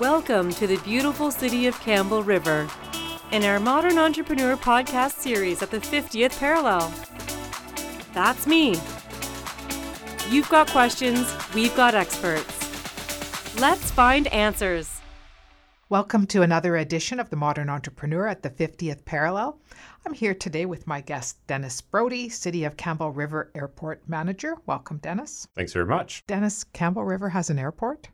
Welcome to the beautiful city of Campbell River in our Modern Entrepreneur podcast series at the 50th Parallel. That's me. You've got questions, we've got experts. Let's find answers. Welcome to another edition of the Modern Entrepreneur at the 50th Parallel. I'm here today with my guest, Dennis Brodie, City of Campbell River Airport Manager. Welcome, Dennis. Thanks very much. Dennis, Campbell River has an airport?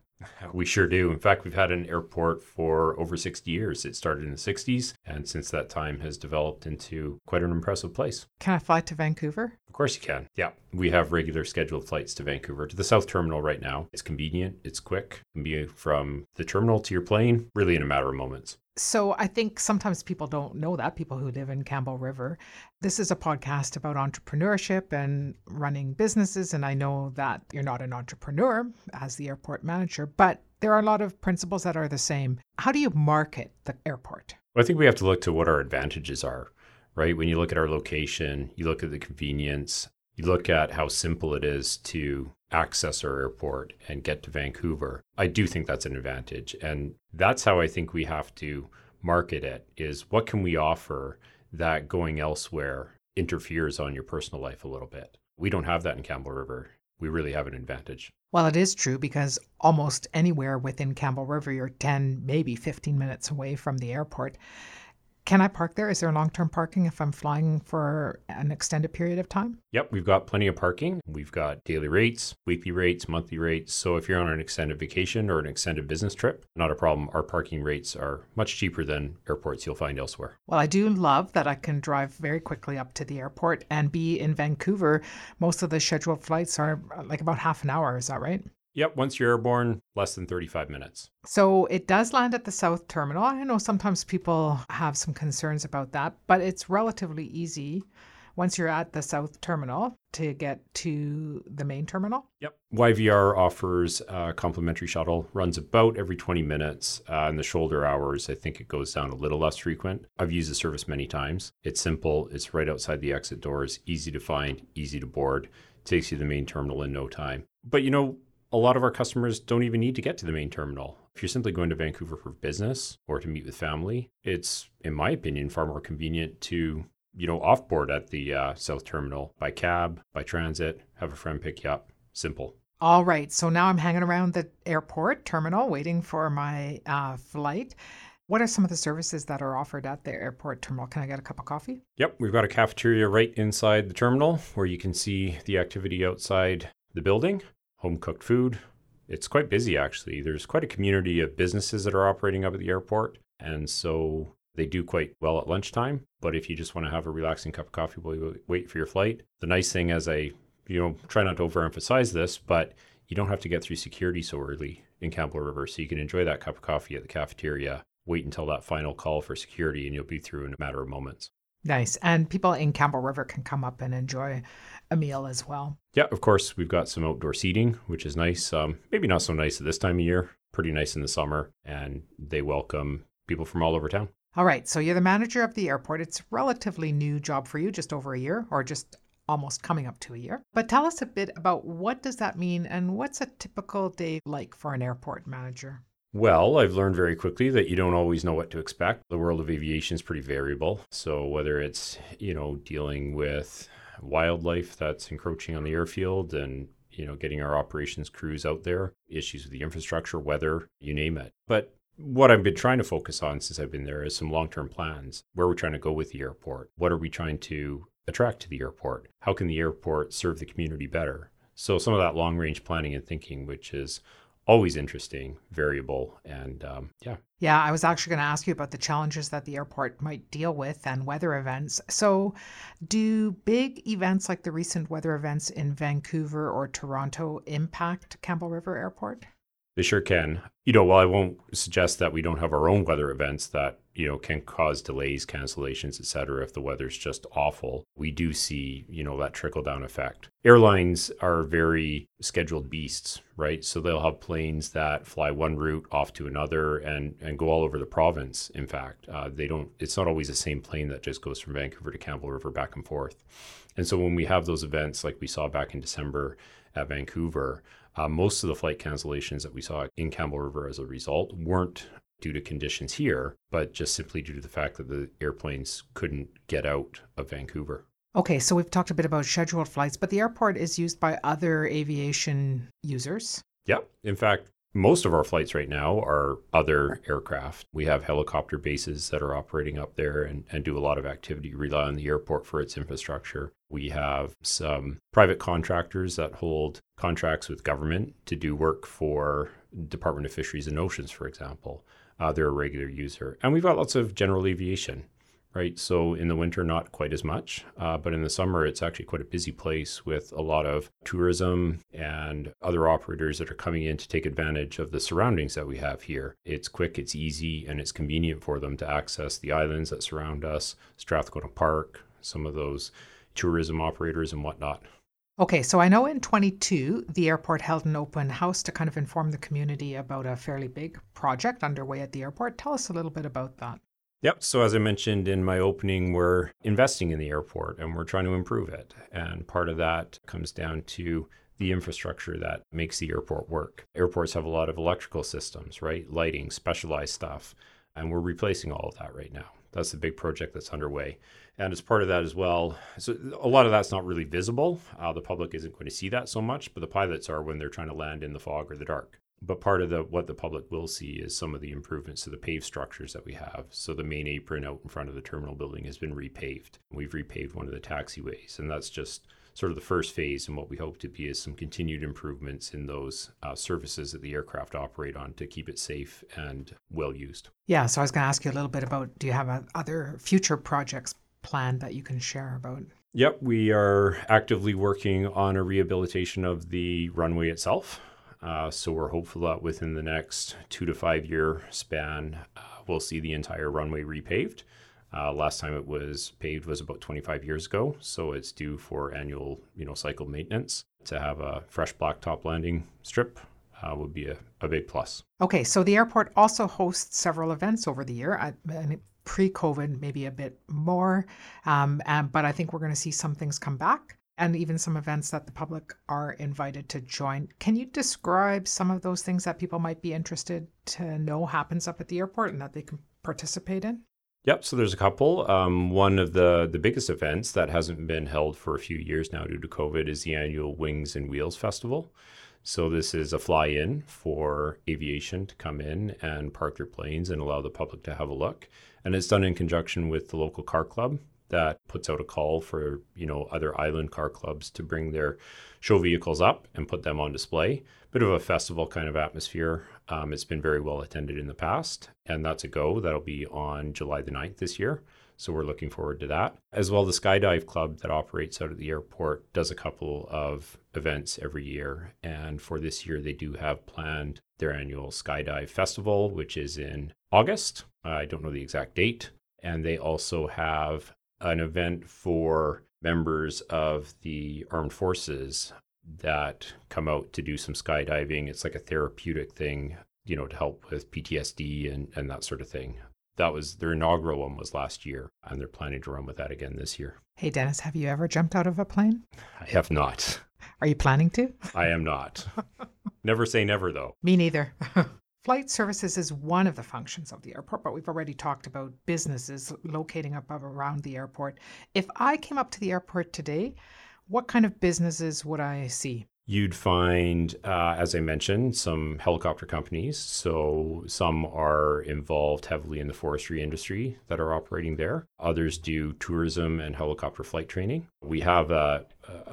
We sure do. In fact, we've had an airport for over 60 years. It started in the 60s, and since that time has developed into quite an impressive place. Can I fly to Vancouver? Of course you can. Yeah. We have regular scheduled flights to Vancouver, to the South Terminal right now. It's convenient. It's quick. It can be from the terminal to your plane, really in a matter of moments. So I think sometimes people don't know that, people who live in Campbell River. This is a podcast about entrepreneurship and running businesses. And I know that you're not an entrepreneur as the airport manager, but there are a lot of principles that are the same. How do you market the airport? Well, I think we have to look to what our advantages are, right? When you look at our location, you look at the convenience, you look at how simple it is to access our airport and get to Vancouver. I do think that's an advantage. And that's how I think we have to market it, is what can we offer that going elsewhere interferes on your personal life a little bit? We don't have that in Campbell River. We really have an advantage. Well, it is true, because almost anywhere within Campbell River, you're 10, maybe 15 minutes away from the airport. Can I park there? Is there long-term parking if I'm flying for an extended period of time? Yep, we've got plenty of parking. We've got daily rates, weekly rates, monthly rates. So if you're on an extended vacation or an extended business trip, not a problem. Our parking rates are much cheaper than airports you'll find elsewhere. Well, I do love that I can drive very quickly up to the airport and be in Vancouver. Most of the scheduled flights are like about half an hour. Is that right? Yep. Once you're airborne, less than 35 minutes. So it does land at the South Terminal. I know sometimes people have some concerns about that, but it's relatively easy once you're at the South Terminal to get to the main terminal. Yep. YVR offers a complimentary shuttle, runs about every 20 minutes. In the shoulder hours, I think it goes down a little less frequent. I've used the service many times. It's simple. It's right outside the exit doors, easy to find, easy to board, takes you to the main terminal in no time. But you know, a lot of our customers don't even need to get to the main terminal. If you're simply going to Vancouver for business or to meet with family, it's, in my opinion, far more convenient to, you know, offboard at the South Terminal by cab, by transit, have a friend pick you up. Simple. All right. So now I'm hanging around the airport terminal waiting for my flight. What are some of the services that are offered at the airport terminal? Can I get a cup of coffee? Yep. We've got a cafeteria right inside the terminal where you can see the activity outside the building. Home-cooked food. It's quite busy, actually. There's quite a community of businesses that are operating up at the airport, and so they do quite well at lunchtime. But if you just want to have a relaxing cup of coffee while you wait for your flight, the nice thing, as I, you know, try not to overemphasize this, but you don't have to get through security so early in Campbell River, so you can enjoy that cup of coffee at the cafeteria, wait until that final call for security, and you'll be through in a matter of moments. Nice. And people in Campbell River can come up and enjoy a meal as well. Yeah, of course, we've got some outdoor seating, which is nice. Maybe not so nice at this time of year, pretty nice in the summer, and they welcome people from all over town. All right. So you're the manager of the airport. It's a relatively new job for you, just over a year, or just almost coming up to a year. But tell us a bit about what does that mean and what's a typical day like for an airport manager? Well, I've learned very quickly that you don't always know what to expect. The world of aviation is pretty variable. So whether it's, you know, dealing with wildlife that's encroaching on the airfield and, you know, getting our operations crews out there, issues with the infrastructure, weather, you name it. But what I've been trying to focus on since I've been there is some long-term plans. Where we're trying to go with the airport. What are we trying to attract to the airport? How can the airport serve the community better? So some of that long-range planning and thinking, which is always interesting, variable, and Yeah, I was actually going to ask you about the challenges that the airport might deal with and weather events. So do big events like the recent weather events in Vancouver or Toronto impact Campbell River Airport? They sure can. You know, while I won't suggest that we don't have our own weather events that, you know, can cause delays, cancellations, et cetera, if the weather's just awful, we do see, you know, that trickle down effect. Airlines are very scheduled beasts, right? So they'll have planes that fly one route off to another and go all over the province. In fact, it's not always the same plane that just goes from Vancouver to Campbell River back and forth. And so when we have those events like we saw back in December at Vancouver, Most of the flight cancellations that we saw in Campbell River as a result weren't due to conditions here, but just simply due to the fact that the airplanes couldn't get out of Vancouver. Okay, so we've talked a bit about scheduled flights, but the airport is used by other aviation users. Yeah. In fact, most of our flights right now are other aircraft. We have helicopter bases that are operating up there and do a lot of activity, rely on the airport for its infrastructure. We have some private contractors that hold contracts with government to do work for Department of Fisheries and Oceans, for example. They're a regular user. And we've got lots of general aviation, right? So in the winter, not quite as much, but in the summer, it's actually quite a busy place with a lot of tourism and other operators that are coming in to take advantage of the surroundings that we have here. It's quick, it's easy, and it's convenient for them to access the islands that surround us, Strathcona Park, some of those tourism operators and whatnot. Okay, so I know in 2022, the airport held an open house to kind of inform the community about a fairly big project underway at the airport. Tell us a little bit about that. Yep. So as I mentioned in my opening, we're investing in the airport and we're trying to improve it. And part of that comes down to the infrastructure that makes the airport work. Airports have a lot of electrical systems, right? Lighting, specialized stuff. And we're replacing all of that right now. That's the big project that's underway. And as part of that as well, so a lot of that's not really visible. The public isn't going to see that so much, but the pilots are when they're trying to land in the fog or the dark. But part of what the public will see is some of the improvements to the paved structures that we have. So the main apron out in front of the terminal building has been repaved. We've repaved one of the taxiways, and that's just sort of the first phase. And what we hope to be is some continued improvements in those surfaces that the aircraft operate on to keep it safe and well used. Yeah, so I was going to ask you a little bit about, do you have other future projects planned that you can share about? Yep, we are actively working on a rehabilitation of the runway itself. So we're hopeful that within the next 2 to 5 year span, we'll see the entire runway repaved. Last time it was paved was about 25 years ago. So it's due for annual, cycle maintenance. To have a fresh blacktop landing strip would be a big plus. Okay, so the airport also hosts several events over the year. Pre-COVID, maybe a bit more, but I think we're going to see some things come back. And even some events that the public are invited to join. Can you describe some of those things that people might be interested to know happens up at the airport and that they can participate in? Yep, so there's a couple. One of the biggest events that hasn't been held for a few years now due to COVID is the annual Wings and Wheels Festival. So this is a fly-in for aviation to come in and park their planes and allow the public to have a look. And it's done in conjunction with the local car club that puts out a call for, other island car clubs to bring their show vehicles up and put them on display. Bit of a festival kind of atmosphere. It's been very well attended in the past, and that's a go. That'll be on July the 9th this year. So we're looking forward to that. As well, the Skydive Club that operates out of the airport does a couple of events every year. And for this year, they do have planned their annual Skydive Festival, which is in August. I don't know the exact date. And they also have an event for members of the armed forces that come out to do some skydiving. It's like a therapeutic thing, to help with PTSD and that sort of thing. That was their inaugural one was last year, and they're planning to run with that again this year. Hey, Dennis, have you ever jumped out of a plane? I have not. Are you planning to? I am not. Never say never, though. Me neither. Flight services is one of the functions of the airport, but we've already talked about businesses locating above around the airport. If I came up to the airport today, what kind of businesses would I see? You'd find, as I mentioned, some helicopter companies. So some are involved heavily in the forestry industry that are operating there. Others do tourism and helicopter flight training. We have a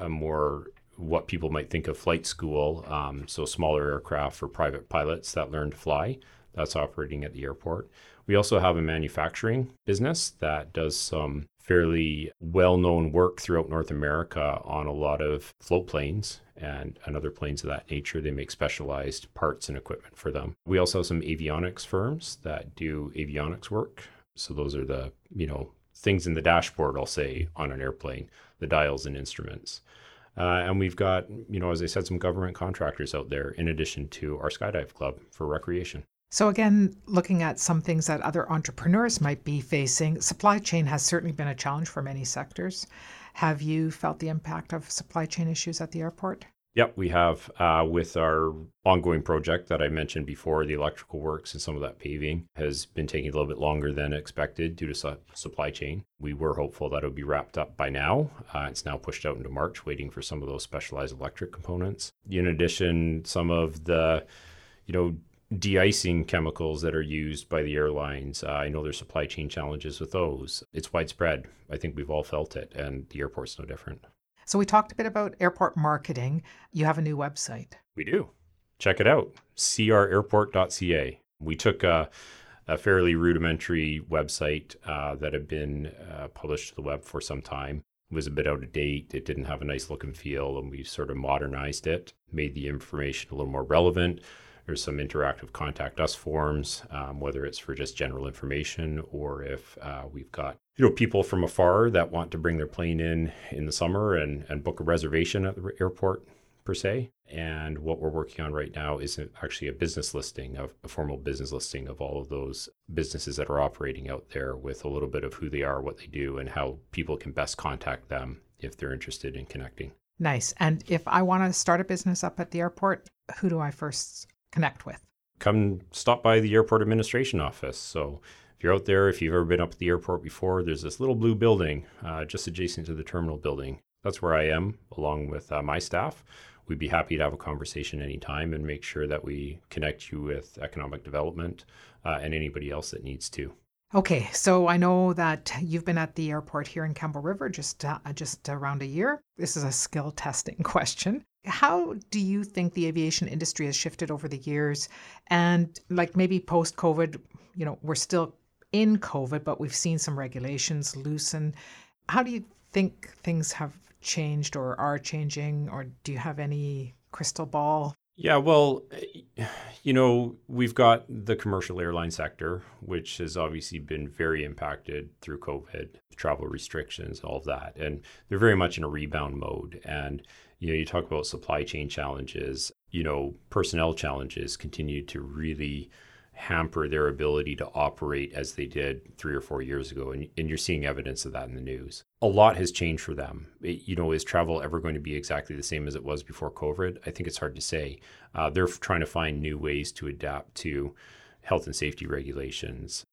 more what people might think of flight school, so smaller aircraft for private pilots that learn to fly. That's operating at the airport. We also have a manufacturing business that does some fairly well-known work throughout North America on a lot of float planes and other planes of that nature. They make specialized parts and equipment for them. We also have some avionics firms that do avionics work. So those are the, things in the dashboard, I'll say, on an airplane, the dials and instruments. And we've got, as I said, some government contractors out there in addition to our Skydive Club for recreation. So again, looking at some things that other entrepreneurs might be facing, supply chain has certainly been a challenge for many sectors. Have you felt the impact of supply chain issues at the airport? Yep, we have with our ongoing project that I mentioned before, the electrical works and some of that paving has been taking a little bit longer than expected due to supply chain. We were hopeful that it would be wrapped up by now. It's now pushed out into March, waiting for some of those specialized electric components. In addition, some of the, de-icing chemicals that are used by the airlines. I know there's supply chain challenges with those. It's widespread. I think we've all felt it, and the airport's no different. So we talked a bit about airport marketing. You have a new website. We do. Check it out, CRAirport.ca. We took a fairly rudimentary website that had been published to the web for some time. It was a bit out of date. It didn't have a nice look and feel, and we sort of modernized it, made the information a little more relevant. There's some interactive contact us forms, whether it's for just general information or if we've got people from afar that want to bring their plane in the summer and book a reservation at the airport per se. And what we're working on right now is actually a formal business listing of all of those businesses that are operating out there with a little bit of who they are, what they do, and how people can best contact them if they're interested in connecting. Nice. And if I want to start a business up at the airport, who do I first connect with? Come stop by the airport administration office. So if you're out there, if you've ever been up at the airport before, there's this little blue building just adjacent to the terminal building. That's where I am, along with my staff. We'd be happy to have a conversation anytime and make sure that we connect you with economic development and anybody else that needs to. Okay, so I know that you've been at the airport here in Campbell River just around a year. This is a skill testing question. How do you think the aviation industry has shifted over the years? And like maybe post-COVID, we're still in COVID, but we've seen some regulations loosen. How do you think things have changed or are changing? Or do you have any crystal ball? Yeah, well, we've got the commercial airline sector, which has obviously been very impacted through COVID, travel restrictions, all of that. And they're very much in a rebound mode. And, you talk about supply chain challenges, personnel challenges continue to really hamper their ability to operate as they did 3 or 4 years ago. And you're seeing evidence of that in the news. A lot has changed for them. Is travel ever going to be exactly the same as it was before COVID? I think it's hard to say. They're trying to find new ways to adapt to health and safety regulations,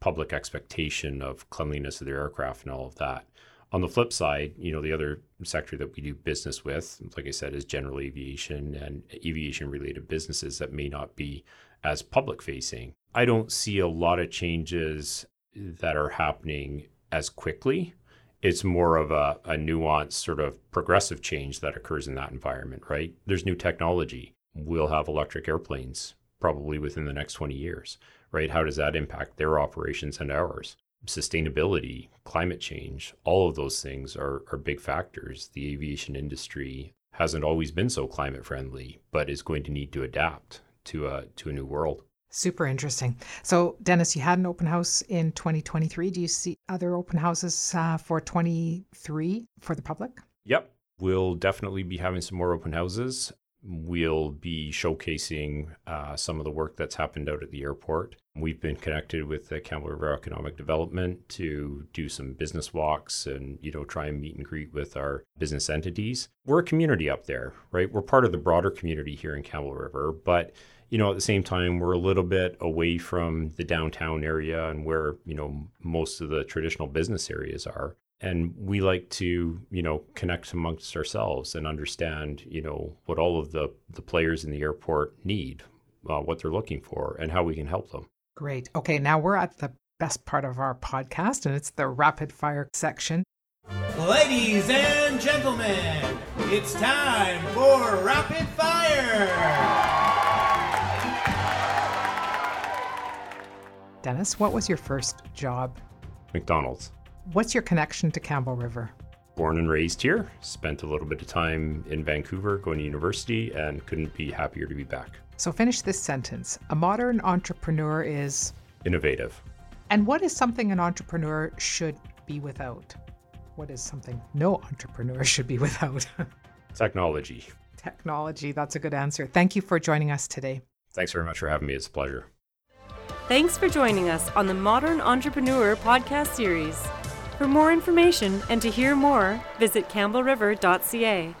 public expectation of cleanliness of their aircraft and all of that. On the flip side, the other sector that we do business with, like I said, is general aviation and aviation-related businesses that may not be as public-facing. I don't see a lot of changes that are happening as quickly. It's more of a nuanced sort of progressive change that occurs in that environment, right? There's new technology. We'll have electric airplanes probably within the next 20 years, right? How does that impact their operations and ours? Sustainability, climate change, all of those things are big factors. The aviation industry hasn't always been so climate friendly, but is going to need to adapt to a new world. Super interesting. So, Dennis, you had an open house in 2023. Do you see other open houses for 2023 for the public? Yep. We'll definitely be having some more open houses. We'll be showcasing some of the work that's happened out at the airport. We've been connected with the Campbell River Economic Development to do some business walks and, try and meet and greet with our business entities. We're a community up there, right? We're part of the broader community here in Campbell River, but, at the same time, we're a little bit away from the downtown area and where, most of the traditional business areas are. And we like to, connect amongst ourselves and understand, what all of the players in the airport need, what they're looking for, and how we can help them. Great. Okay, now we're at the best part of our podcast, and it's the rapid fire section. Ladies and gentlemen, it's time for rapid fire. Dennis, what was your first job? McDonald's. What's your connection to Campbell River? Born and raised here, spent a little bit of time in Vancouver going to university, and couldn't be happier to be back. So finish this sentence. A modern entrepreneur is... innovative. And what is something an entrepreneur should be without? What is something no entrepreneur should be without? Technology. Technology, that's a good answer. Thank you for joining us today. Thanks very much for having me. It's a pleasure. Thanks for joining us on the Modern Entrepreneur podcast series. For more information and to hear more, visit campbellriver.ca.